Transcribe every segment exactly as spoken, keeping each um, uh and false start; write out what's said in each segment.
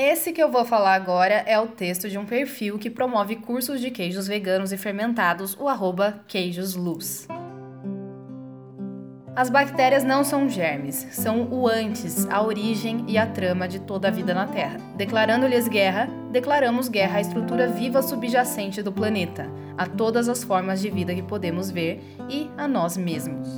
Esse que eu vou falar agora é o texto de um perfil que promove cursos de queijos veganos e fermentados, o arroba Queijos Luz. As bactérias não são germes, são o antes, a origem e a trama de toda a vida na Terra. Declarando-lhes guerra, declaramos guerra à estrutura viva subjacente do planeta, a todas as formas de vida que podemos ver e a nós mesmos.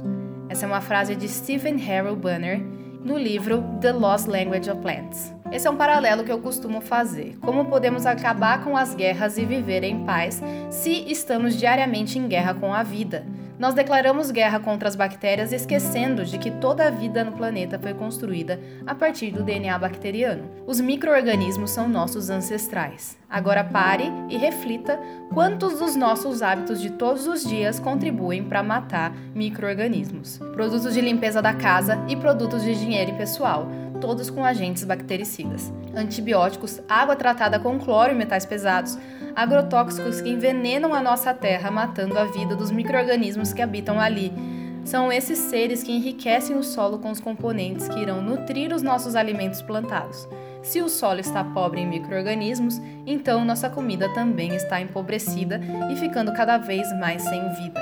Essa é uma frase de Stephen Harrell Banner no livro The Lost Language of Plants. Esse é um paralelo que eu costumo fazer. Como podemos acabar com as guerras e viver em paz se estamos diariamente em guerra com a vida? Nós declaramos guerra contra as bactérias esquecendo de que toda a vida no planeta foi construída a partir do D N A bacteriano. Os micro-organismos são nossos ancestrais. Agora pare e reflita quantos dos nossos hábitos de todos os dias contribuem para matar micro-organismos. Produtos de limpeza da casa e produtos de higiene pessoal, todos com agentes bactericidas. Antibióticos, água tratada com cloro e metais pesados, agrotóxicos que envenenam a nossa terra, matando a vida dos micro-organismos que habitam ali. São esses seres que enriquecem o solo com os componentes que irão nutrir os nossos alimentos plantados. Se o solo está pobre em micro-organismos, então nossa comida também está empobrecida e ficando cada vez mais sem vida.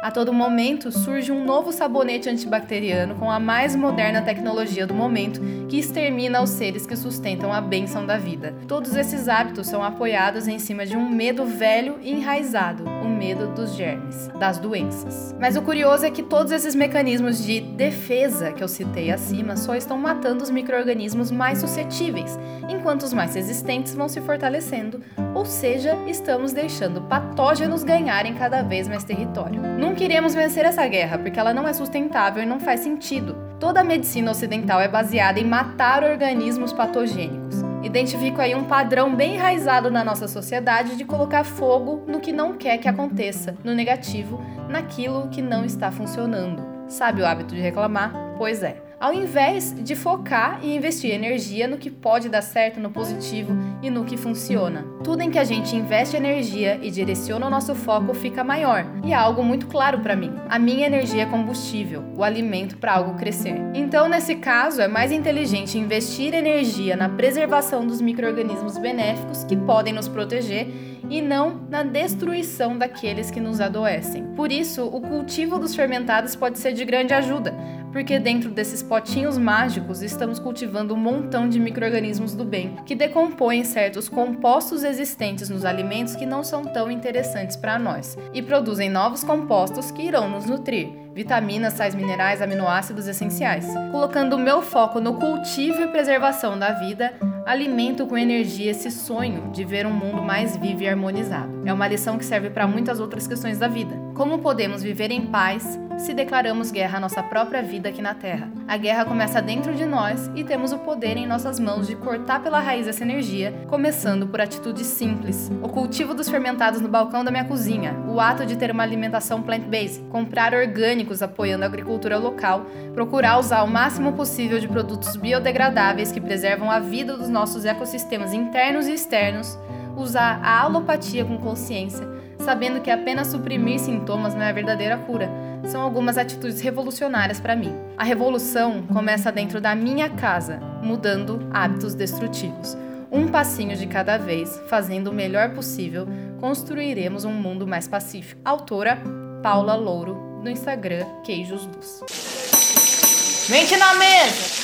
A todo momento surge um novo sabonete antibacteriano com a mais moderna tecnologia do momento que extermina os seres que sustentam a bênção da vida. Todos esses hábitos são apoiados em cima de um medo velho e enraizado, o medo dos germes, das doenças. Mas o curioso é que todos esses mecanismos de defesa que eu citei acima só estão matando os micro-organismos mais suscetíveis, enquanto os mais resistentes vão se fortalecendo, ou seja, estamos deixando patógenos ganharem cada vez mais território. Não queremos vencer essa guerra, porque ela não é sustentável e não faz sentido. Toda a medicina ocidental é baseada em matar organismos patogênicos. Identifico aí um padrão bem enraizado na nossa sociedade de colocar fogo no que não quer que aconteça, no negativo, naquilo que não está funcionando. Sabe o hábito de reclamar? Pois é. Ao invés de focar e investir energia no que pode dar certo, no positivo e no que funciona. Tudo em que a gente investe energia e direciona o nosso foco fica maior. E é algo muito claro para mim. A minha energia é combustível, o alimento para algo crescer. Então, nesse caso, é mais inteligente investir energia na preservação dos micro-organismos benéficos que podem nos proteger e não na destruição daqueles que nos adoecem. Por isso, o cultivo dos fermentados pode ser de grande ajuda, porque dentro desses potinhos mágicos estamos cultivando um montão de micro-organismos do bem, que decompõem certos compostos existentes nos alimentos que não são tão interessantes para nós, e produzem novos compostos que irão nos nutrir, vitaminas, sais minerais, aminoácidos essenciais. Colocando o meu foco no cultivo e preservação da vida, alimento com energia esse sonho de ver um mundo mais vivo e harmonizado. É uma lição que serve para muitas outras questões da vida. Como podemos viver em paz se declaramos guerra à nossa própria vida aqui na Terra? A guerra começa dentro de nós e temos o poder em nossas mãos de cortar pela raiz essa energia, começando por atitudes simples. O cultivo dos fermentados no balcão da minha cozinha, o ato de ter uma alimentação plant-based, comprar orgânicos apoiando a agricultura local, procurar usar o máximo possível de produtos biodegradáveis que preservam a vida dos nossos ecossistemas internos e externos, usar a alopatia com consciência, sabendo que apenas suprimir sintomas não é a verdadeira cura, são algumas atitudes revolucionárias para mim. A revolução começa dentro da minha casa, mudando hábitos destrutivos. Um passinho de cada vez, fazendo o melhor possível, construiremos um mundo mais pacífico. Autora Paula Louro, no Instagram Queijos Luz. Mente na mesa!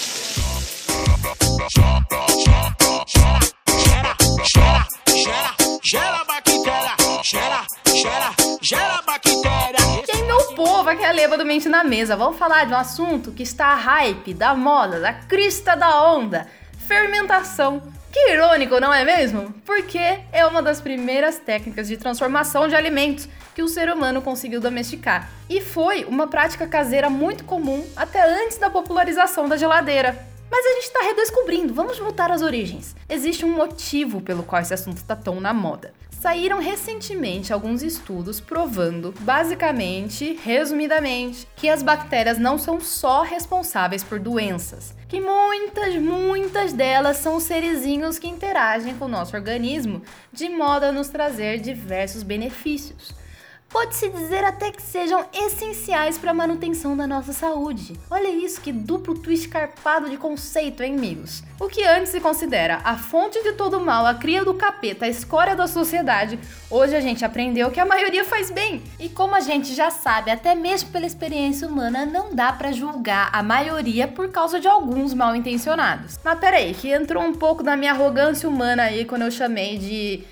E aí, meu povo, aqui é a Leva do Mente na Mesa. Vamos falar de um assunto que está a hype, da moda, da crista da onda: fermentação. Que irônico, não é mesmo? Porque é uma das primeiras técnicas de transformação de alimentos que o ser humano conseguiu domesticar. E foi uma prática caseira muito comum até antes da popularização da geladeira. Mas a gente está redescobrindo, vamos voltar às origens. Existe um motivo pelo qual esse assunto está tão na moda. Saíram recentemente alguns estudos provando, basicamente, resumidamente, que as bactérias não são só responsáveis por doenças. Que muitas, muitas delas são os serezinhos que interagem com o nosso organismo de modo a nos trazer diversos benefícios. pode-se dizer até que sejam essenciais para a manutenção da nossa saúde. Olha isso, que duplo twist carpado de conceito, hein, amigos? O que antes se considera a fonte de todo mal, a cria do capeta, a escória da sociedade, hoje a gente aprendeu que a maioria faz bem. E como a gente já sabe, até mesmo pela experiência humana, não dá pra julgar a maioria por causa de alguns mal intencionados. Mas peraí, que entrou um pouco da minha arrogância humana aí quando eu chamei de,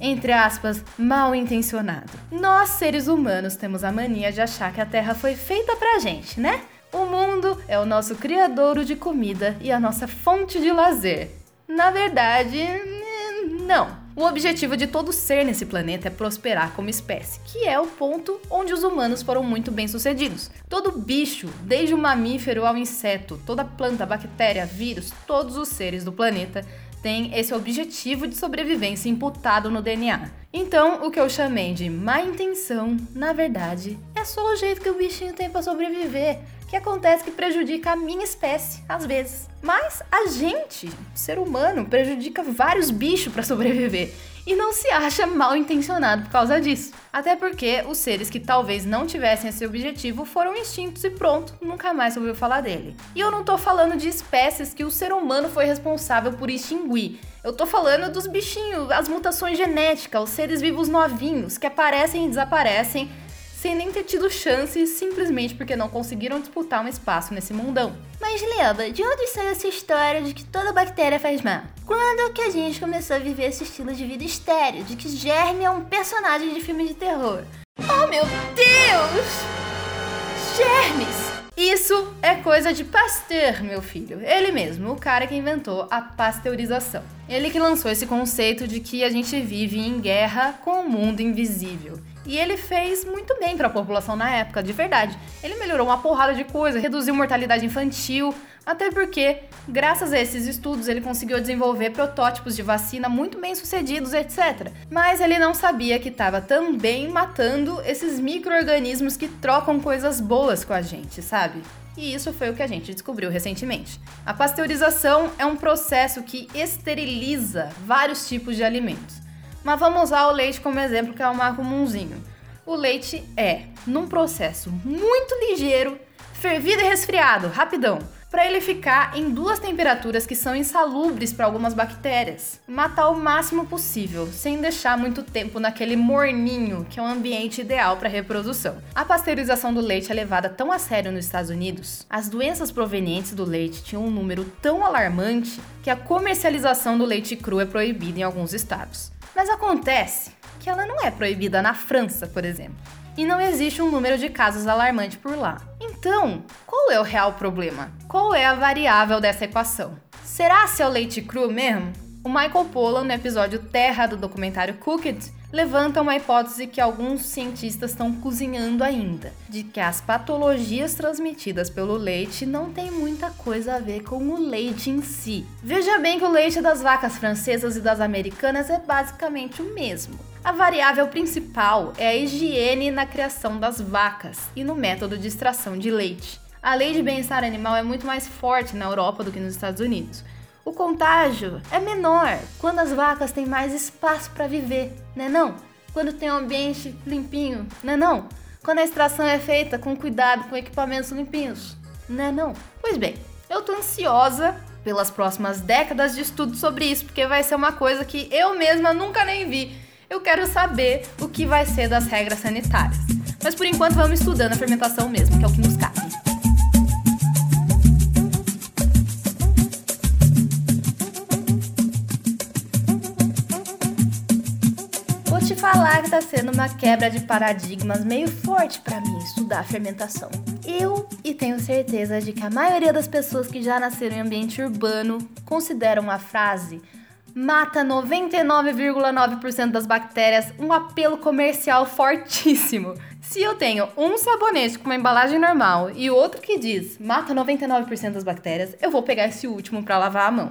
entre aspas, mal intencionado. Nós, seres humanos, temos a mania de achar que a Terra foi feita pra gente, né? O mundo é o nosso criadouro de comida e a nossa fonte de lazer. Na verdade, não. O objetivo de todo ser nesse planeta é prosperar como espécie, que é o ponto onde os humanos foram muito bem sucedidos. Todo bicho, desde o mamífero ao inseto, toda planta, bactéria, vírus, todos os seres do planeta tem esse objetivo de sobrevivência imputado no D N A. Então, o que eu chamei de má intenção, na verdade, é só o jeito que o bichinho tem para sobreviver, que acontece que prejudica a minha espécie, às vezes. Mas a gente, ser humano, prejudica vários bichos para sobreviver e não se acha mal intencionado por causa disso. Até porque os seres que talvez não tivessem esse objetivo foram extintos e pronto, nunca mais ouviu falar dele. E eu não tô falando de espécies que o ser humano foi responsável por extinguir. Eu tô falando dos bichinhos, as mutações genéticas, os seres vivos novinhos que aparecem e desaparecem sem nem ter tido chance, simplesmente porque não conseguiram disputar um espaço nesse mundão. Mas Leba, de onde saiu essa história de que toda bactéria faz mal? Quando que a gente começou a viver esse estilo de vida estéril, de que germe é um personagem de filme de terror? Oh meu Deus! Germes! Isso é coisa de Pasteur, meu filho. Ele mesmo, o cara que inventou a pasteurização. Ele que lançou esse conceito de que a gente vive em guerra com o mundo invisível. E ele fez muito bem para a população na época, de verdade. Ele melhorou uma porrada de coisa, reduziu mortalidade infantil, até porque, graças a esses estudos, ele conseguiu desenvolver protótipos de vacina muito bem sucedidos, etcétera. Mas ele não sabia que estava também matando esses micro-organismos que trocam coisas boas com a gente, sabe? E isso foi o que a gente descobriu recentemente. A pasteurização é um processo que esteriliza vários tipos de alimentos. Mas vamos usar o leite como exemplo, que é o mais comumzinho. O leite é, num processo muito ligeiro, fervido e resfriado, rapidão, para ele ficar em duas temperaturas que são insalubres para algumas bactérias. Matar o máximo possível, sem deixar muito tempo naquele morninho, que é o ambiente ideal para reprodução. A pasteurização do leite é levada tão a sério nos Estados Unidos, as doenças provenientes do leite tinham um número tão alarmante que a comercialização do leite cru é proibida em alguns estados. Mas acontece que ela não é proibida na França, por exemplo, e não existe um número de casos alarmante por lá. Então, qual é o real problema? Qual é a variável dessa equação? Será se é o leite cru mesmo? O Michael Pollan, no episódio Terra do documentário Cooked, levanta uma hipótese que alguns cientistas estão cozinhando ainda, de que as patologias transmitidas pelo leite não tem muita coisa a ver com o leite em si. Veja bem que o leite das vacas francesas e das americanas é basicamente o mesmo. A variável principal é a higiene na criação das vacas e no método de extração de leite. A lei de bem-estar animal é muito mais forte na Europa do que nos Estados Unidos. O contágio é menor quando as vacas têm mais espaço para viver, né não? Quando tem um ambiente limpinho, né não? Quando a extração é feita com cuidado, com equipamentos limpinhos, né não? Pois bem, eu tô ansiosa pelas próximas décadas de estudo sobre isso, porque vai ser uma coisa que eu mesma nunca nem vi. Eu quero saber o que vai ser das regras sanitárias. Mas por enquanto vamos estudando a fermentação mesmo, que é o que nos cabe. Falar que tá sendo uma quebra de paradigmas meio forte pra mim estudar a fermentação. Eu, e tenho certeza de que a maioria das pessoas que já nasceram em ambiente urbano consideram a frase "mata noventa e nove vírgula nove por cento das bactérias" um apelo comercial fortíssimo. Se eu tenho um sabonete com uma embalagem normal e outro que diz "mata noventa e nove por cento das bactérias", eu vou pegar esse último pra lavar a mão.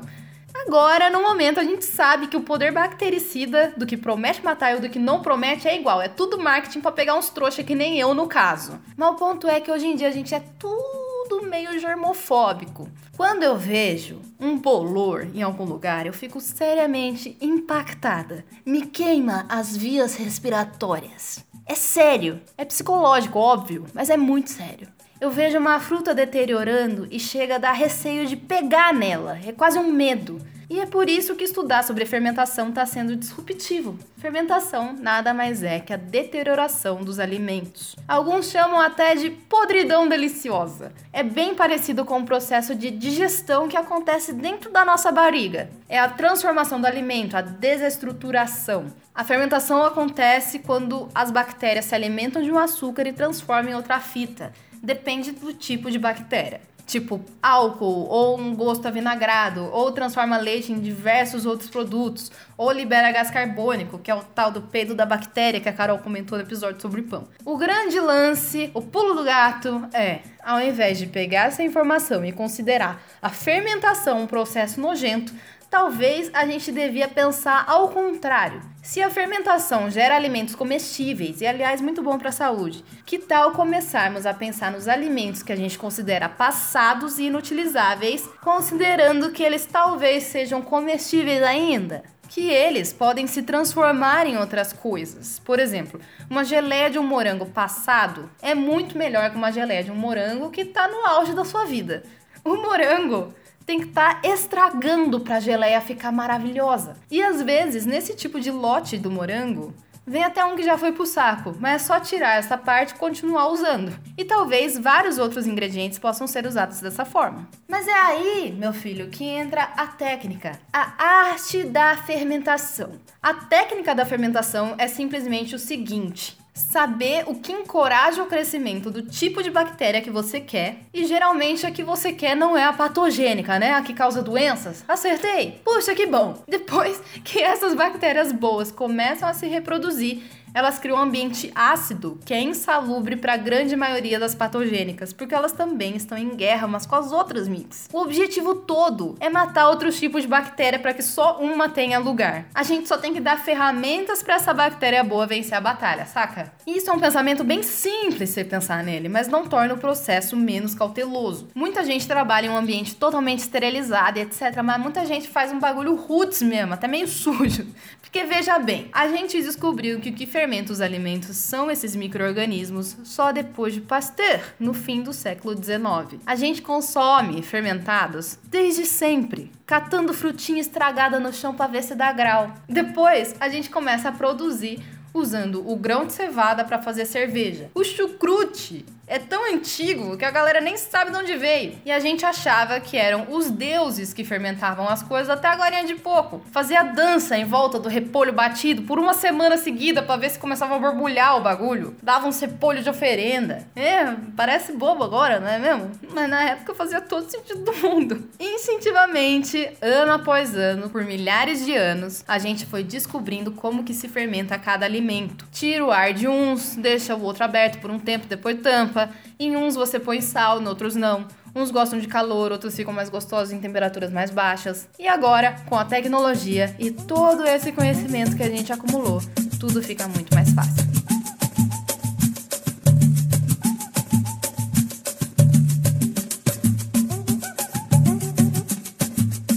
Agora, no momento, a gente sabe que o poder bactericida do que promete matar e do que não promete é igual. É tudo marketing pra pegar uns trouxa que nem eu, no caso. Mas o ponto é que hoje em dia a gente é tudo tudo meio germofóbico. Quando eu vejo um bolor em algum lugar, eu fico seriamente impactada. Me queima as vias respiratórias. É sério, é psicológico, óbvio, mas é muito sério. Eu vejo uma fruta deteriorando e chega a dar receio de pegar nela, é quase um medo. E é por isso que estudar sobre fermentação está sendo disruptivo. Fermentação nada mais é que a deterioração dos alimentos. Alguns chamam até de podridão deliciosa. É bem parecido com o processo de digestão que acontece dentro da nossa barriga. É a transformação do alimento, a desestruturação. A fermentação acontece quando as bactérias se alimentam de um açúcar e transformam em outra fita. Depende do tipo de bactéria. Tipo álcool, ou um gosto avinagrado, ou transforma leite em diversos outros produtos, ou libera gás carbônico, que é o tal do peido da bactéria que a Carol comentou no episódio sobre pão. O grande lance, o pulo do gato, é, ao invés de pegar essa informação e considerar a fermentação um processo nojento, talvez a gente devia pensar ao contrário. Se a fermentação gera alimentos comestíveis, e aliás muito bom para a saúde, que tal começarmos a pensar nos alimentos que a gente considera passados e inutilizáveis, considerando que eles talvez sejam comestíveis ainda? Que eles podem se transformar em outras coisas. Por exemplo, uma geleia de um morango passado é muito melhor que uma geleia de um morango que está no auge da sua vida. O morango tem que estar estragando para a geleia ficar maravilhosa. E às vezes, nesse tipo de lote do morango, vem até um que já foi pro saco, mas é só tirar essa parte e continuar usando. E talvez vários outros ingredientes possam ser usados dessa forma. Mas é aí, meu filho, que entra a técnica, a arte da fermentação. A técnica da fermentação é simplesmente o seguinte: saber o que encoraja o crescimento do tipo de bactéria que você quer, e geralmente a que você quer não é a patogênica, né? A que causa doenças. Acertei! Puxa, que bom! Depois que essas bactérias boas começam a se reproduzir, elas criam um ambiente ácido, que é insalubre para a grande maioria das patogênicas, porque elas também estão em guerra umas com as outras mix. O objetivo todo é matar outros tipos de bactéria para que só uma tenha lugar. A gente só tem que dar ferramentas para essa bactéria boa vencer a batalha, saca? Isso é um pensamento bem simples se pensar nele, mas não torna o processo menos cauteloso. Muita gente trabalha em um ambiente totalmente esterilizado e etcétera, mas muita gente faz um bagulho roots mesmo, até meio sujo. Porque veja bem, a gente descobriu que o que fermenta os alimentos são esses micro-organismos só depois de Pasteur, no fim do século dezenove. A gente consome fermentados desde sempre, catando frutinha estragada no chão para ver se dá grau. Depois, a gente começa a produzir usando o grão de cevada para fazer cerveja. O chucrute é tão antigo que a galera nem sabe de onde veio. E a gente achava que eram os deuses que fermentavam as coisas até agorinha de pouco. Fazia dança em volta do repolho batido por uma semana seguida pra ver se começava a borbulhar o bagulho. Dava um repolho de oferenda. É, parece bobo agora, não é mesmo? Mas na época fazia todo sentido do mundo. Instintivamente, ano após ano, por milhares de anos, a gente foi descobrindo como que se fermenta cada alimento. Tira o ar de uns, deixa o outro aberto por um tempo, depois tampa. Em uns você põe sal, em outros não. Uns gostam de calor, outros ficam mais gostosos em temperaturas mais baixas. E agora, com a tecnologia e todo esse conhecimento que a gente acumulou, tudo fica muito mais fácil.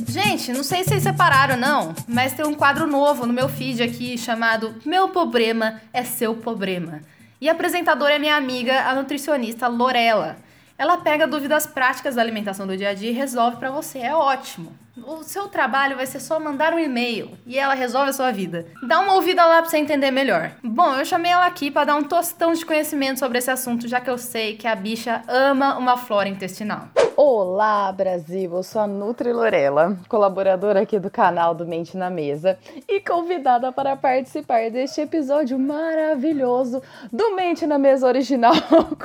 Gente, não sei se vocês separaram não, mas tem um quadro novo no meu feed aqui chamado Meu Problema é Seu Problema. E a apresentadora é minha amiga, a nutricionista Lorela. Ela pega dúvidas práticas da alimentação do dia a dia e resolve pra você, é ótimo. O seu trabalho vai ser só mandar um e-mail e ela resolve a sua vida. Dá uma ouvida lá pra você entender melhor. Bom, eu chamei ela aqui pra dar um tostão de conhecimento sobre esse assunto, já que eu sei que a bicha ama uma flora intestinal. Olá, Brasil! Eu sou a Nutri Lorela, colaboradora aqui do canal do Mente na Mesa e convidada para participar deste episódio maravilhoso do Mente na Mesa original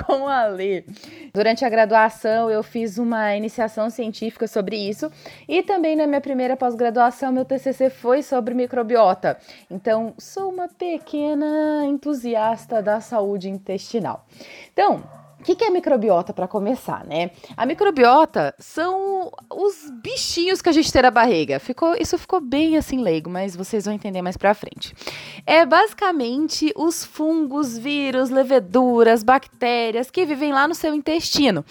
com a Lê. Durante a graduação, eu fiz uma iniciação científica sobre isso e também na minha primeira pós-graduação, meu T C C foi sobre microbiota. Então, sou uma pequena entusiasta da saúde intestinal. Então, O que, que é microbiota para começar, né? A microbiota são os bichinhos que a gente tem na barriga. Ficou, isso ficou bem assim leigo, mas vocês vão entender mais para frente. É basicamente os fungos, vírus, leveduras, bactérias que vivem lá no seu intestino.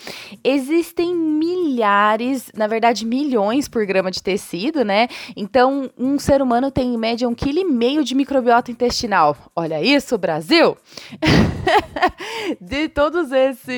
Existem milhares, na verdade milhões por grama de tecido, né? Então um ser humano tem em média um quilo e meio de microbiota intestinal. Olha isso, Brasil! De todos esses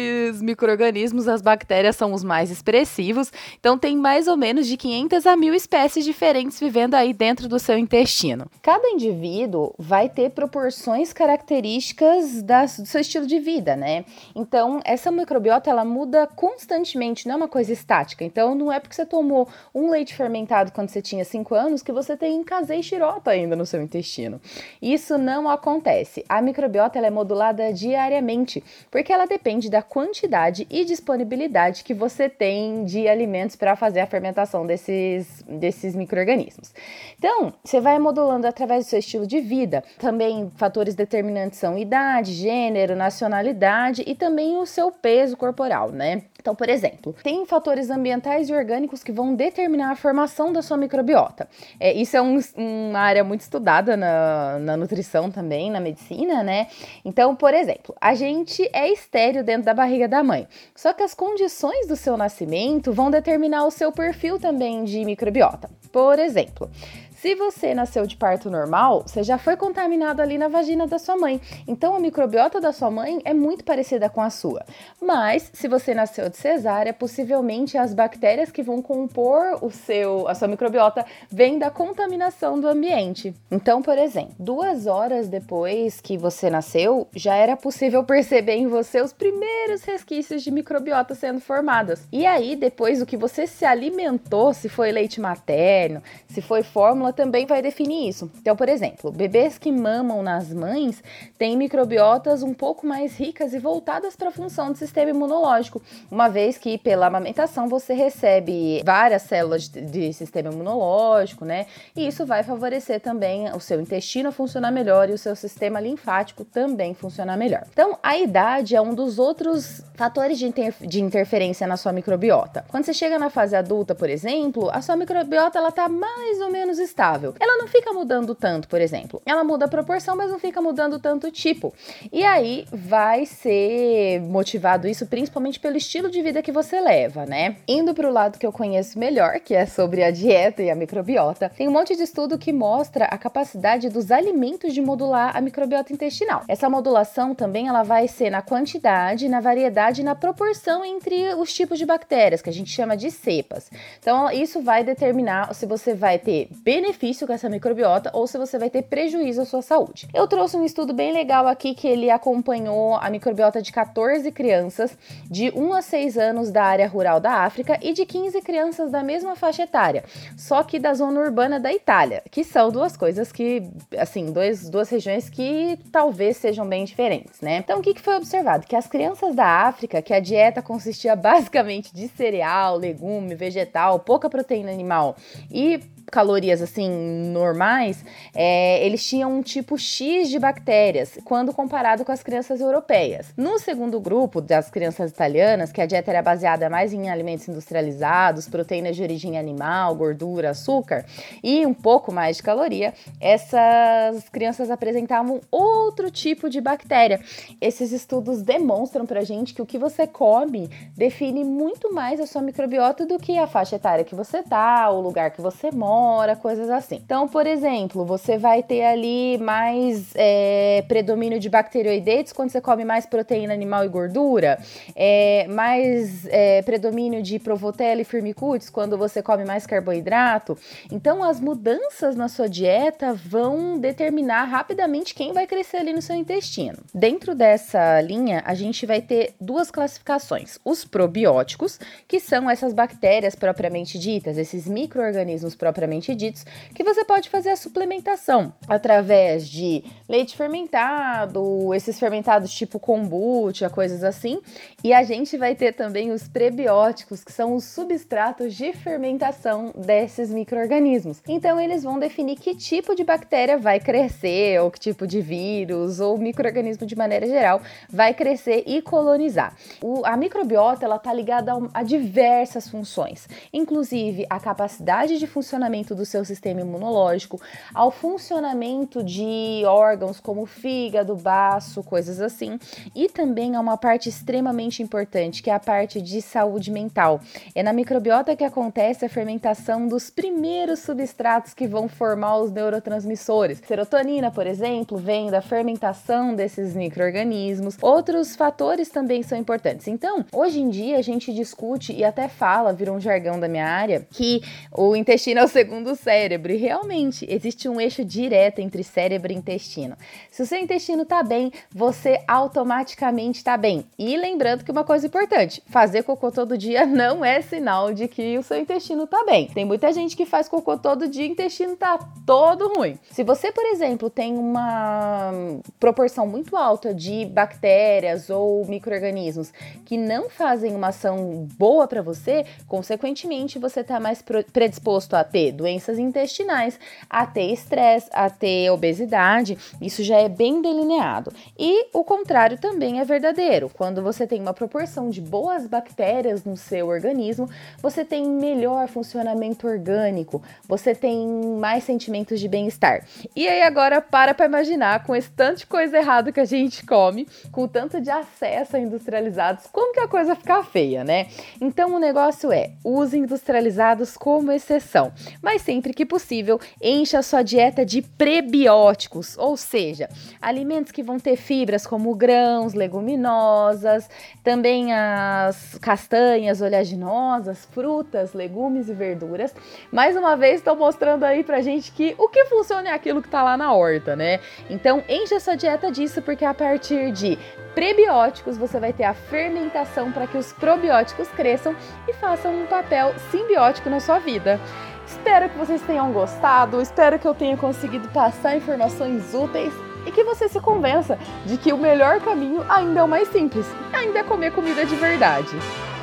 micro-organismos, as bactérias são os mais expressivos, então tem mais ou menos de quinhentas a mil espécies diferentes vivendo aí dentro do seu intestino. Cada indivíduo vai ter proporções características das, do seu estilo de vida, né? Então, essa microbiota, ela muda constantemente, não é uma coisa estática. Então, não é porque você tomou um leite fermentado quando você tinha cinco anos que você tem casei xirota ainda no seu intestino. Isso não acontece. A microbiota, ela é modulada diariamente, porque ela depende da quantidade e disponibilidade que você tem de alimentos para fazer a fermentação desses, desses micro-organismos. Então, você vai modulando através do seu estilo de vida. Também fatores determinantes são idade, gênero, nacionalidade e também o seu peso corporal, né? Então, por exemplo, tem fatores ambientais e orgânicos que vão determinar a formação da sua microbiota. É, isso é um, uma área muito estudada na, na nutrição também, na medicina, né? Então, por exemplo, a gente é estéril dentro da barriga da mãe. Só que as condições do seu nascimento vão determinar o seu perfil também de microbiota. Por exemplo, se você nasceu de parto normal, você já foi contaminado ali na vagina da sua mãe. Então, a microbiota da sua mãe é muito parecida com a sua. Mas, se você nasceu de cesárea, possivelmente as bactérias que vão compor o seu, a sua microbiota vêm da contaminação do ambiente. Então, por exemplo, duas horas depois que você nasceu, já era possível perceber em você os primeiros resquícios de microbiota sendo formadas. E aí, depois do que você se alimentou, se foi leite materno, se foi fórmula, também vai definir isso. Então, por exemplo, bebês que mamam nas mães têm microbiotas um pouco mais ricas e voltadas para a função do sistema imunológico, uma vez que pela amamentação você recebe várias células de, de sistema imunológico, né? E isso vai favorecer também o seu intestino funcionar melhor e o seu sistema linfático também funcionar melhor. Então, a idade é um dos outros fatores de, inter- de interferência na sua microbiota. Quando você chega na fase adulta, por exemplo, a sua microbiota ela tá mais ou menos estável. Ela não fica mudando tanto, por exemplo. Ela muda a proporção, mas não fica mudando tanto o tipo. E aí vai ser motivado isso principalmente pelo estilo de vida que você leva, né? Indo pro lado que eu conheço melhor, que é sobre a dieta e a microbiota, tem um monte de estudo que mostra a capacidade dos alimentos de modular a microbiota intestinal. Essa modulação também ela vai ser na quantidade, na variedade e na proporção entre os tipos de bactérias, que a gente chama de cepas. Então isso vai determinar se você vai ter benefícios benefício com essa microbiota ou se você vai ter prejuízo à sua saúde. Eu trouxe um estudo bem legal aqui que ele acompanhou a microbiota de catorze crianças de um a seis anos da área rural da África e de quinze crianças da mesma faixa etária, só que da zona urbana da Itália, que são duas coisas que, assim, dois, duas regiões que talvez sejam bem diferentes, né? Então, o que foi observado? Que as crianças da África, que a dieta consistia basicamente de cereal, legume, vegetal, pouca proteína animal e calorias assim normais, é, eles tinham um tipo X de bactérias quando comparado com as crianças europeias. No segundo grupo das crianças italianas, que a dieta era baseada mais em alimentos industrializados, proteínas de origem animal, gordura, açúcar e um pouco mais de caloria, essas crianças apresentavam outro tipo de bactéria. Esses estudos demonstram pra gente que o que você come define muito mais a sua microbiota do que a faixa etária que você tá, o lugar que você mora, hora, coisas assim. Então, por exemplo, você vai ter ali mais é, predomínio de bacteroidetes quando você come mais proteína animal e gordura, é, mais é, predomínio de provotella e firmicutes quando você come mais carboidrato. Então, as mudanças na sua dieta vão determinar rapidamente quem vai crescer ali no seu intestino. Dentro dessa linha, a gente vai ter duas classificações. Os probióticos, que são essas bactérias propriamente ditas, esses micro-organismos propriamente propriamente ditos, que você pode fazer a suplementação através de leite fermentado, esses fermentados tipo kombucha, coisas assim. E a gente vai ter também os prebióticos, que são os substratos de fermentação desses micro-organismos. Então eles vão definir que tipo de bactéria vai crescer, ou que tipo de vírus, ou micro-organismo de maneira geral vai crescer e colonizar. O, a microbiota ela está ligada a, a diversas funções, inclusive a capacidade de funcionamento do seu sistema imunológico, ao funcionamento de órgãos como fígado, baço, coisas assim, e também a uma parte extremamente importante, que é a parte de saúde mental. É na microbiota que acontece a fermentação dos primeiros substratos que vão formar os neurotransmissores. Serotonina, por exemplo, vem da fermentação desses micro-organismos. Outros fatores também são importantes. Então, hoje em dia, a gente discute e até fala, virou um jargão da minha área, que o intestino é o segundo cérebro. E realmente, existe um eixo direto entre cérebro e intestino. Se o seu intestino tá bem, você automaticamente tá bem. E lembrando que uma coisa importante, fazer cocô todo dia não é sinal de que o seu intestino tá bem. Tem muita gente que faz cocô todo dia e o intestino tá todo ruim. Se você, por exemplo, tem uma proporção muito alta de bactérias ou micro-organismos que não fazem uma ação boa para você, consequentemente você tá mais predisposto a ter doenças intestinais, a ter estresse, a ter obesidade. Isso já é bem delineado. E o contrário também é verdadeiro. Quando você tem uma proporção de boas bactérias no seu organismo, você tem melhor funcionamento orgânico, você tem mais sentimentos de bem-estar. E aí agora para para imaginar, com esse tanto de coisa errada que a gente come, com o tanto de acesso a industrializados, como que a coisa fica feia, né? Então o negócio é, use industrializados como exceção, mas sempre que possível, encha a sua dieta de prebióticos, ou seja, alimentos que vão ter fibras como grãos, leguminosas, também as castanhas, oleaginosas, frutas, legumes e verduras. Mais uma vez, estou mostrando aí pra gente que o que funciona é aquilo que tá lá na horta, né? Então, enche a sua dieta disso, porque a partir de prebióticos, você vai ter a fermentação para que os probióticos cresçam e façam um papel simbiótico na sua vida. Espero que vocês tenham gostado, espero que eu tenha conseguido passar informações úteis e que você se convença de que o melhor caminho ainda é o mais simples, ainda é comer comida de verdade.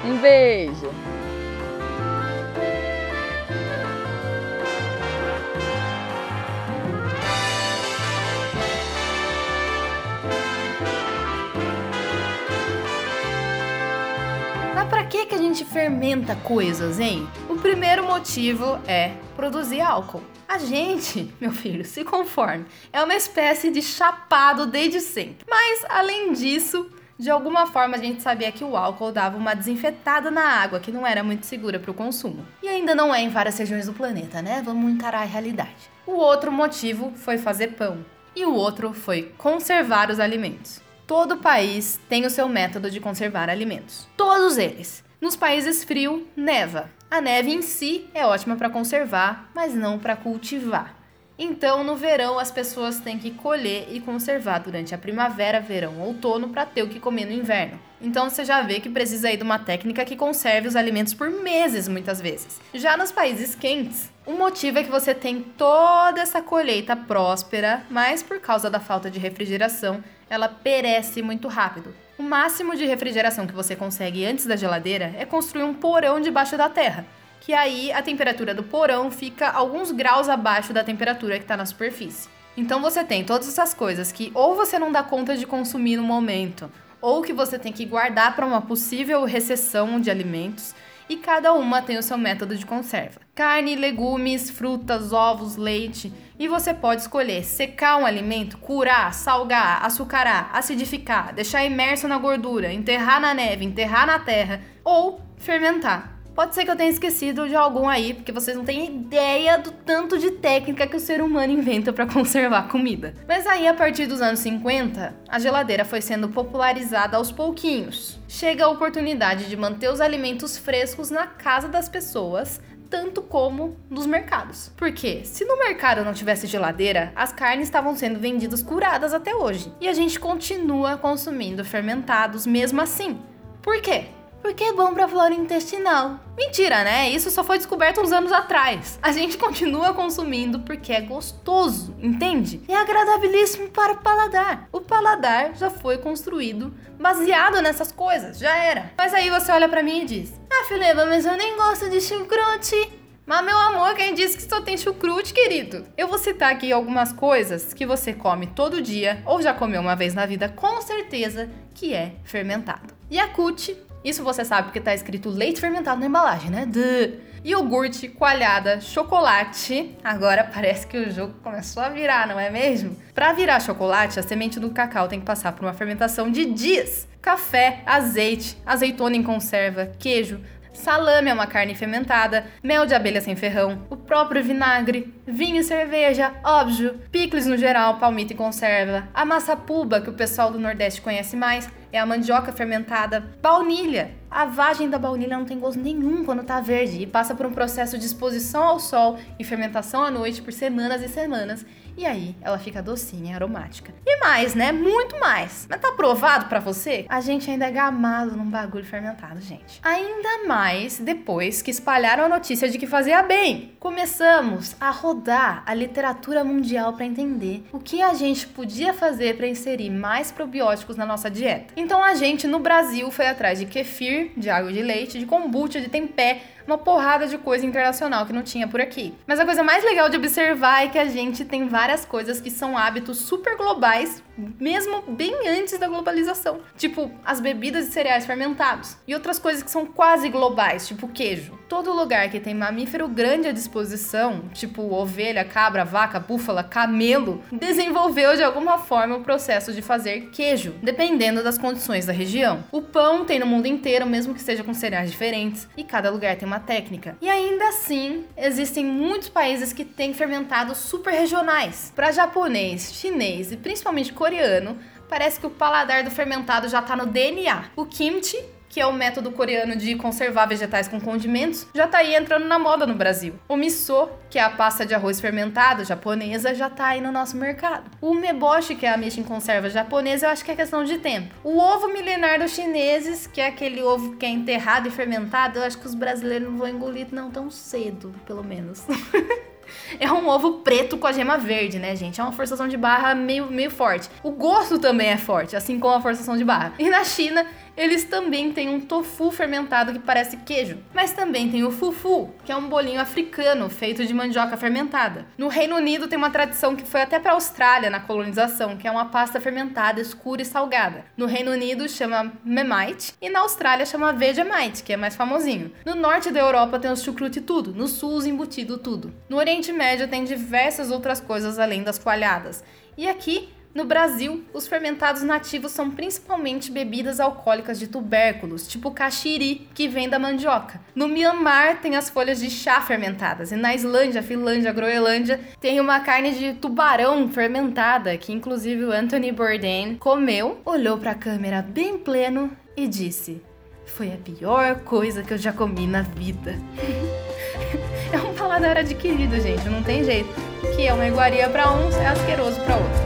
Um beijo! Por que que a gente fermenta coisas, hein? O primeiro motivo é produzir álcool. A gente, meu filho, se conforme, é uma espécie de chapado desde sempre. Mas, além disso, de alguma forma a gente sabia que o álcool dava uma desinfetada na água, que não era muito segura para o consumo. E ainda não é em várias regiões do planeta, né? Vamos encarar a realidade. O outro motivo foi fazer pão. E o outro foi conservar os alimentos. Todo país tem o seu método de conservar alimentos. Todos eles. Nos países frios, neva. A neve em si é ótima para conservar, mas não para cultivar. Então, no verão, as pessoas têm que colher e conservar durante a primavera, verão, outono, para ter o que comer no inverno. Então, você já vê que precisa aí de uma técnica que conserve os alimentos por meses, muitas vezes. Já nos países quentes, o motivo é que você tem toda essa colheita próspera, mas por causa da falta de refrigeração, ela perece muito rápido. O máximo de refrigeração que você consegue antes da geladeira é construir um porão debaixo da terra, que aí a temperatura do porão fica alguns graus abaixo da temperatura que está na superfície. Então você tem todas essas coisas que ou você não dá conta de consumir no momento, ou que você tem que guardar para uma possível recessão de alimentos, e cada uma tem o seu método de conserva. Carne, legumes, frutas, ovos, leite. E você pode escolher secar um alimento, curar, salgar, açucarar, acidificar, deixar imerso na gordura, enterrar na neve, enterrar na terra ou fermentar. Pode ser que eu tenha esquecido de algum aí, porque vocês não têm ideia do tanto de técnica que o ser humano inventa para conservar comida. Mas aí, a partir dos anos cinquenta, a geladeira foi sendo popularizada aos pouquinhos. Chega a oportunidade de manter os alimentos frescos na casa das pessoas, tanto como nos mercados. Porque se no mercado não tivesse geladeira, as carnes estavam sendo vendidas curadas até hoje. E a gente continua consumindo fermentados mesmo assim. Por quê? porque é bom pra flora intestinal. Mentira, né? Isso só foi descoberto uns anos atrás. A gente continua consumindo porque é gostoso, entende? É agradabilíssimo para o paladar. O paladar já foi construído baseado nessas coisas, já era. Mas aí você olha pra mim e diz: ah, Fileba, mas eu nem gosto de chucrute. Mas, meu amor, quem disse que só tem chucrute, querido? Eu vou citar aqui algumas coisas que você come todo dia, ou já comeu uma vez na vida, com certeza, que é fermentado. Yakult, isso você sabe porque tá escrito leite fermentado na embalagem, né? Duh. Iogurte, coalhada, chocolate. Agora parece que o jogo começou a virar, não é mesmo? Pra virar chocolate, a semente do cacau tem que passar por uma fermentação de dias. Café, azeite, azeitona em conserva, queijo, salame é uma carne fermentada, mel de abelha sem ferrão, o próprio vinagre, vinho e cerveja, óbvio, picles no geral, palmito e conserva, a maçapuba, que o pessoal do Nordeste conhece mais, é a mandioca fermentada, baunilha. A vagem da baunilha não tem gosto nenhum quando tá verde e passa por um processo de exposição ao sol e fermentação à noite por semanas e semanas, e aí ela fica docinha e aromática. E mais, né? Muito mais. Mas tá provado pra você? A gente ainda é gamado num bagulho fermentado, gente. Ainda mais depois que espalharam a notícia de que fazia bem. Começamos a rodar a literatura mundial pra entender o que a gente podia fazer pra inserir mais probióticos na nossa dieta. Então a gente, no Brasil, foi atrás de kefir, de água de leite, de kombucha, de tempé, uma porrada de coisa internacional que não tinha por aqui. Mas a coisa mais legal de observar é que a gente tem várias coisas que são hábitos super globais, mesmo bem antes da globalização. Tipo, as bebidas e cereais fermentados. E outras coisas que são quase globais, tipo queijo. Todo lugar que tem mamífero grande à disposição, tipo ovelha, cabra, vaca, búfala, camelo, desenvolveu de alguma forma o processo de fazer queijo, dependendo das condições da região. O pão tem no mundo inteiro, mesmo que seja com cereais diferentes, e cada lugar tem uma técnica. E ainda assim, existem muitos países que têm fermentados super regionais. Para japonês, chinês e principalmente coreano, parece que o paladar do fermentado já tá no D N A. O kimchi, que é o método coreano de conservar vegetais com condimentos, já tá aí entrando na moda no Brasil. O miso, que é a pasta de arroz fermentado japonesa, já tá aí no nosso mercado. O umeboshi, que é a mexa em conserva japonesa, eu acho que é questão de tempo. O ovo milenar dos chineses, que é aquele ovo que é enterrado e fermentado, eu acho que os brasileiros não vão engolir não tão cedo, pelo menos. É um ovo preto com a gema verde, né, gente? É uma forçação de barra meio, meio forte. O gosto também é forte, assim como a forçação de barra. E na China, eles também têm um tofu fermentado que parece queijo. Mas também tem o fufu, que é um bolinho africano feito de mandioca fermentada. No Reino Unido tem uma tradição que foi até pra Austrália na colonização, que é uma pasta fermentada, escura e salgada. No Reino Unido chama memite e na Austrália chama vegemite, que é mais famosinho. No norte da Europa tem os chucrute tudo, no sul os embutido tudo. No Oriente Médio tem diversas outras coisas além das coalhadas. E aqui, no Brasil, os fermentados nativos são principalmente bebidas alcoólicas de tubérculos, tipo caxiri, que vem da mandioca. No Mianmar tem as folhas de chá fermentadas, e na Islândia, Finlândia, Groenlândia tem uma carne de tubarão fermentada, que inclusive o Anthony Bourdain comeu, olhou pra câmera bem pleno e disse: foi a pior coisa que eu já comi na vida. É um paladar adquirido, gente, não tem jeito. O que é uma iguaria pra uns é asqueroso pra outros.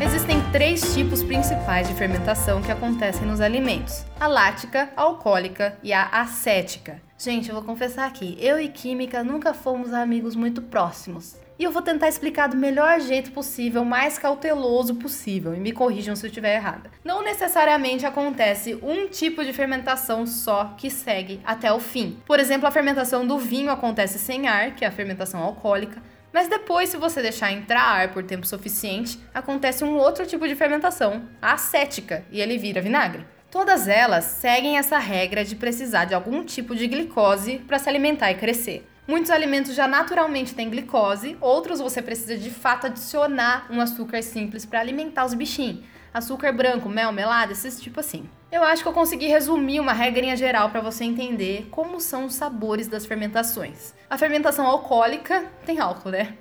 Existem três tipos principais de fermentação que acontecem nos alimentos: a lática, a alcoólica e a acética. Gente, eu vou confessar aqui, eu e Química nunca fomos amigos muito próximos. E eu vou tentar explicar do melhor jeito possível, mais cauteloso possível, e me corrijam se eu estiver errada. Não necessariamente acontece um tipo de fermentação só que segue até o fim. Por exemplo, a fermentação do vinho acontece sem ar, que é a fermentação alcoólica, mas depois, se você deixar entrar ar por tempo suficiente, acontece um outro tipo de fermentação, a acética, e ele vira vinagre. Todas elas seguem essa regra de precisar de algum tipo de glicose para se alimentar e crescer. Muitos alimentos já naturalmente têm glicose, outros você precisa de fato adicionar um açúcar simples para alimentar os bichinhos. Açúcar branco, mel, melada, esses tipo assim. Eu acho que eu consegui resumir uma regrinha geral para você entender como são os sabores das fermentações. A fermentação alcoólica tem álcool, né?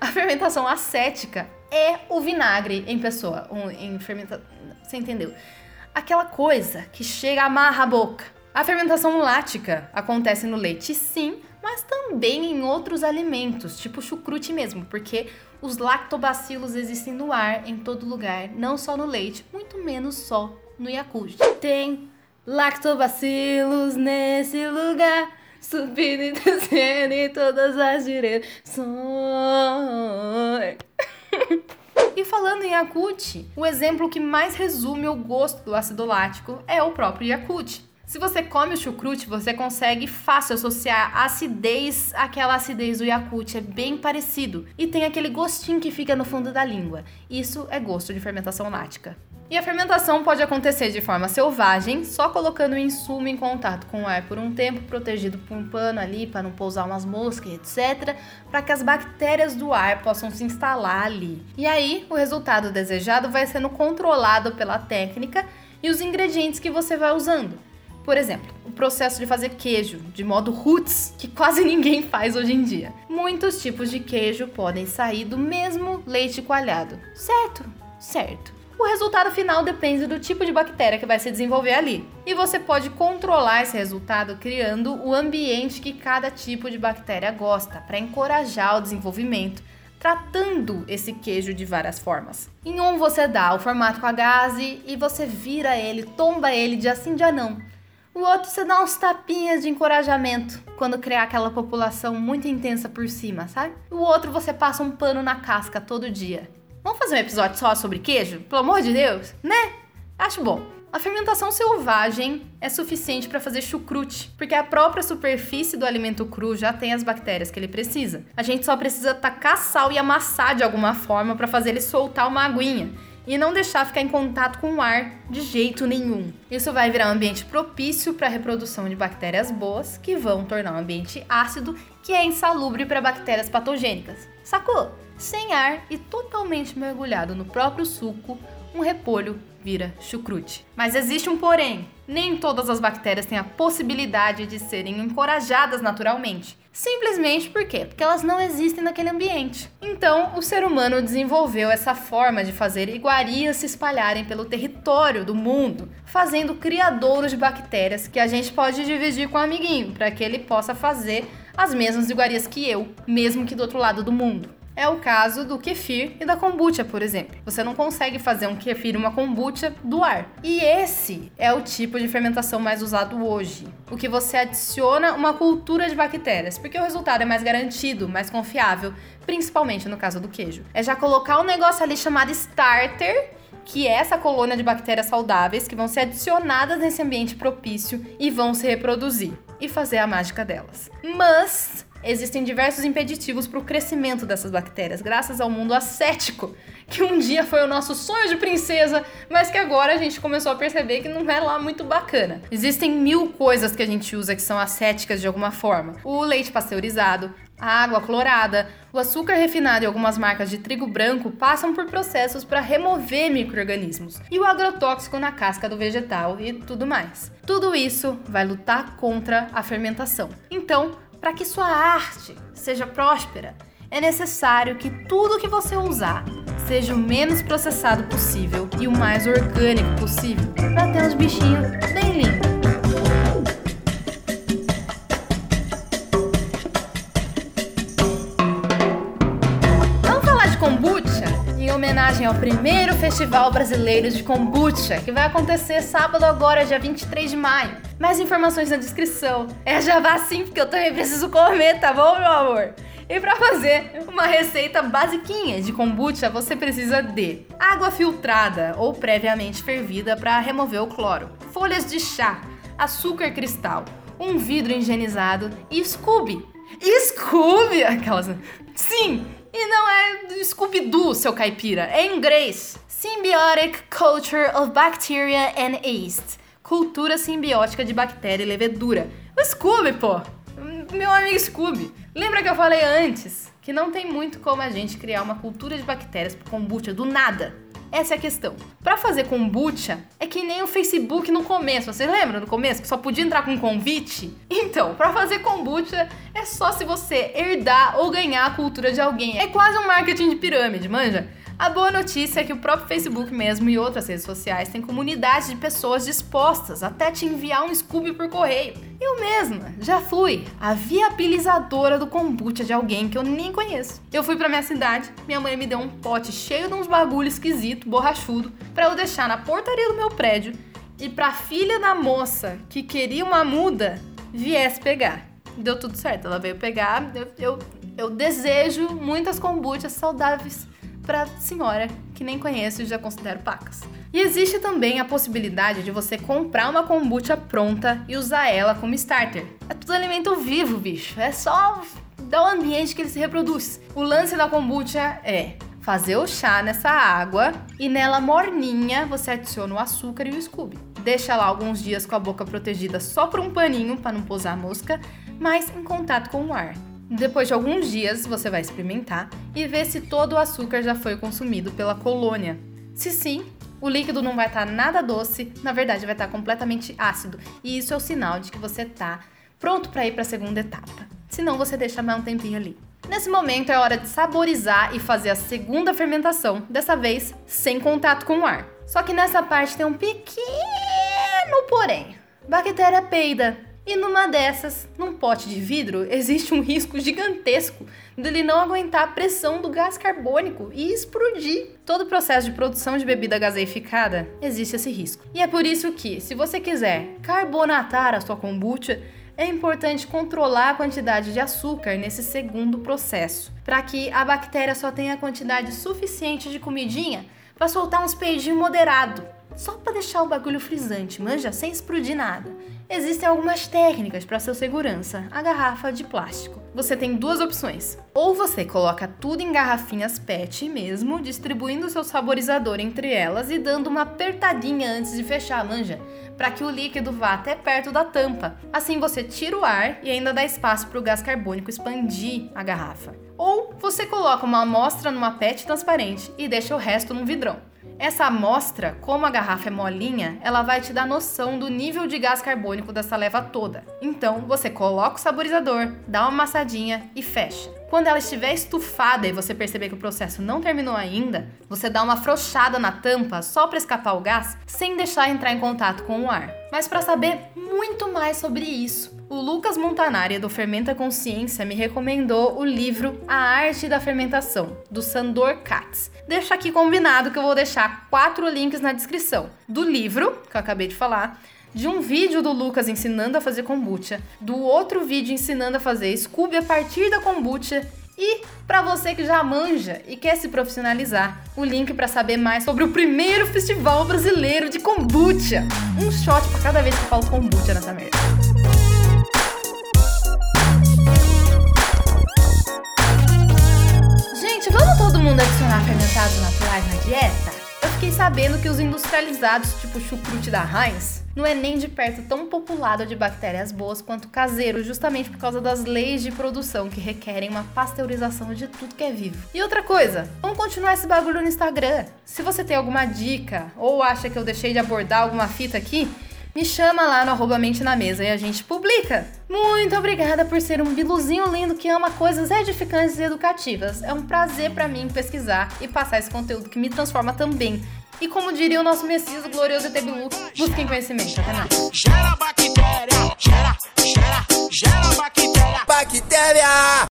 A fermentação acética é o vinagre em pessoa, em fermenta... você entendeu? Aquela coisa que chega, amarra a boca. A fermentação lática acontece no leite, sim, mas também em outros alimentos, tipo chucrute mesmo, porque os lactobacilos existem no ar, em todo lugar, não só no leite, muito menos só no Yakult. Tem lactobacilos nesse lugar, subindo e descendo em todas as direções. E falando em Yakult, o exemplo que mais resume o gosto do ácido lático é o próprio Yakult. Se você come o chucrute, você consegue fácil associar a acidez àquela acidez do Yakult, é bem parecido. E tem aquele gostinho que fica no fundo da língua. Isso é gosto de fermentação lática. E a fermentação pode acontecer de forma selvagem, só colocando o insumo em contato com o ar por um tempo, protegido por um pano ali, para não pousar umas moscas, etcétera, para que as bactérias do ar possam se instalar ali. E aí, o resultado desejado vai sendo controlado pela técnica e os ingredientes que você vai usando. Por exemplo, o processo de fazer queijo, de modo roots, que quase ninguém faz hoje em dia. Muitos tipos de queijo podem sair do mesmo leite coalhado, certo? Certo. O resultado final depende do tipo de bactéria que vai se desenvolver ali. E você pode controlar esse resultado criando o ambiente que cada tipo de bactéria gosta, para encorajar o desenvolvimento, tratando esse queijo de várias formas. Em um você dá o formato com a gaze e você vira ele, tomba ele de assim de anão. O outro você dá uns tapinhas de encorajamento, quando criar aquela população muito intensa por cima, sabe? O outro você passa um pano na casca todo dia. Vamos fazer um episódio só sobre queijo? Pelo amor de Deus, né? Acho bom. A fermentação selvagem é suficiente para fazer chucrute, porque a própria superfície do alimento cru já tem as bactérias que ele precisa. A gente só precisa tacar sal e amassar de alguma forma para fazer ele soltar uma aguinha e não deixar ficar em contato com o ar de jeito nenhum. Isso vai virar um ambiente propício para a reprodução de bactérias boas, que vão tornar um ambiente ácido, que é insalubre para bactérias patogênicas. Sacou? Sem ar e totalmente mergulhado no próprio suco, um repolho vira chucrute. Mas existe um porém. Nem todas as bactérias têm a possibilidade de serem encorajadas naturalmente. Simplesmente por quê? Porque elas não existem naquele ambiente. Então, o ser humano desenvolveu essa forma de fazer iguarias se espalharem pelo território do mundo, fazendo criadouros de bactérias que a gente pode dividir com um amiguinho, para que ele possa fazer as mesmas iguarias que eu, mesmo que do outro lado do mundo. É o caso do kefir e da kombucha, por exemplo. Você não consegue fazer um kefir e uma kombucha do ar. E esse é o tipo de fermentação mais usado hoje. O que você adiciona uma cultura de bactérias, porque o resultado é mais garantido, mais confiável, principalmente no caso do queijo. É já colocar um negócio ali chamado starter, que é essa colônia de bactérias saudáveis que vão ser adicionadas nesse ambiente propício e vão se reproduzir e fazer a mágica delas. Mas existem diversos impeditivos para o crescimento dessas bactérias, graças ao mundo ascético, que um dia foi o nosso sonho de princesa, mas que agora a gente começou a perceber que não é lá muito bacana. Existem mil coisas que a gente usa que são ascéticas de alguma forma. O leite pasteurizado, a água clorada, o açúcar refinado e algumas marcas de trigo branco passam por processos para remover micro-organismos, e o agrotóxico na casca do vegetal e tudo mais. Tudo isso vai lutar contra a fermentação. Então, para que sua arte seja próspera, é necessário que tudo que você usar seja o menos processado possível e o mais orgânico possível, para ter uns bichinhos bem lindos. Vamos falar de kombucha? Em homenagem ao primeiro Festival Brasileiro de Kombucha, que vai acontecer sábado agora, dia vinte e três de maio. Mais informações na descrição. É, já vá sim, porque eu também preciso comer, tá bom, meu amor? E pra fazer uma receita basiquinha de kombucha, você precisa de água filtrada ou previamente fervida para remover o cloro, folhas de chá, açúcar cristal, um vidro higienizado e SCOBY. SCOBY? Aquelas... Sim! E não é Scooby-Doo, seu caipira. É em inglês. Symbiotic Culture of Bacteria and Yeast. Cultura simbiótica de bactéria e levedura. O SCOBY, pô! Meu amigo SCOBY! Lembra que eu falei antes que não tem muito como a gente criar uma cultura de bactérias por kombucha do nada? Essa é a questão. Pra fazer kombucha, é que nem o Facebook no começo. Vocês lembram no começo que só podia entrar com convite? Então, pra fazer kombucha, é só se você herdar ou ganhar a cultura de alguém. É quase um marketing de pirâmide, manja? A boa notícia é que o próprio Facebook mesmo e outras redes sociais têm comunidade de pessoas dispostas até te enviar um Scooby por correio. Eu mesma já fui a viabilizadora do kombucha de alguém que eu nem conheço. Eu fui pra minha cidade, minha mãe me deu um pote cheio de uns bagulho esquisito, borrachudo, pra eu deixar na portaria do meu prédio e pra filha da moça que queria uma muda viesse pegar. Deu tudo certo, ela veio pegar, eu, eu, eu desejo muitas kombuchas saudáveis para senhora que nem conheço e já considero pacas. E existe também a possibilidade de você comprar uma kombucha pronta e usar ela como starter. É tudo alimento vivo, bicho. É só dar o ambiente que ele se reproduz. O lance da kombucha é fazer o chá nessa água e nela morninha você adiciona o açúcar e o Scooby. Deixa lá alguns dias com a boca protegida só por um paninho para não pousar a mosca, mas em contato com o ar. Depois de alguns dias, você vai experimentar e ver se todo o açúcar já foi consumido pela colônia. Se sim, o líquido não vai estar nada doce, na verdade vai estar completamente ácido. E isso é o sinal de que você está pronto para ir para a segunda etapa. Se não, você deixa mais um tempinho ali. Nesse momento é hora de saborizar e fazer a segunda fermentação, dessa vez sem contato com o ar. Só que nessa parte tem um pequeno porém. Bactéria peida. E numa dessas, num pote de vidro, existe um risco gigantesco dele não aguentar a pressão do gás carbônico e explodir. Todo o processo de produção de bebida gaseificada existe esse risco. E é por isso que, se você quiser carbonatar a sua kombucha, é importante controlar a quantidade de açúcar nesse segundo processo, para que a bactéria só tenha a quantidade suficiente de comidinha para soltar uns peidinhos moderados. Só para deixar o bagulho frisante, manja, sem explodir nada. Existem algumas técnicas para sua segurança, a garrafa de plástico. Você tem duas opções. Ou você coloca tudo em garrafinhas PET mesmo, distribuindo seu saborizador entre elas e dando uma apertadinha antes de fechar a manja, para que o líquido vá até perto da tampa. Assim você tira o ar e ainda dá espaço para o gás carbônico expandir a garrafa. Ou você coloca uma amostra numa PET transparente e deixa o resto num vidrão. Essa amostra, como a garrafa é molinha, ela vai te dar noção do nível de gás carbônico dessa leva toda. Então, você coloca o saborizador, dá uma amassadinha e fecha. Quando ela estiver estufada e você perceber que o processo não terminou ainda, você dá uma afrouxada na tampa só para escapar o gás, sem deixar entrar em contato com o ar. Mas para saber muito mais sobre isso, o Lucas Montanari, do Fermenta Consciência, me recomendou o livro A Arte da Fermentação, do Sandor Katz. Deixa aqui combinado que eu vou deixar quatro links na descrição. Do livro, que eu acabei de falar, de um vídeo do Lucas ensinando a fazer kombucha, do outro vídeo ensinando a fazer Scooby a partir da kombucha e, para você que já manja e quer se profissionalizar, o link para saber mais sobre o primeiro festival brasileiro de kombucha. Um shot para cada vez que eu falo kombucha nessa merda. Vamos todo mundo adicionar fermentados naturais na dieta? Eu fiquei sabendo que os industrializados, tipo chucrute da Heinz, não é nem de perto tão populado de bactérias boas quanto o caseiro, justamente por causa das leis de produção que requerem uma pasteurização de tudo que é vivo. E outra coisa, vamos continuar esse bagulho no Instagram. Se você tem alguma dica ou acha que eu deixei de abordar alguma fita aqui, me chama lá no arroba mente na mesa e a gente publica. Muito obrigada por ser um biluzinho lindo que ama coisas edificantes e educativas. É um prazer pra mim pesquisar e passar esse conteúdo que me transforma também. E como diria o nosso Messias glorioso e Tebilu, busquem conhecimento. Até mais. Gera bactéria, gera, gera, gera bactéria. Bactéria.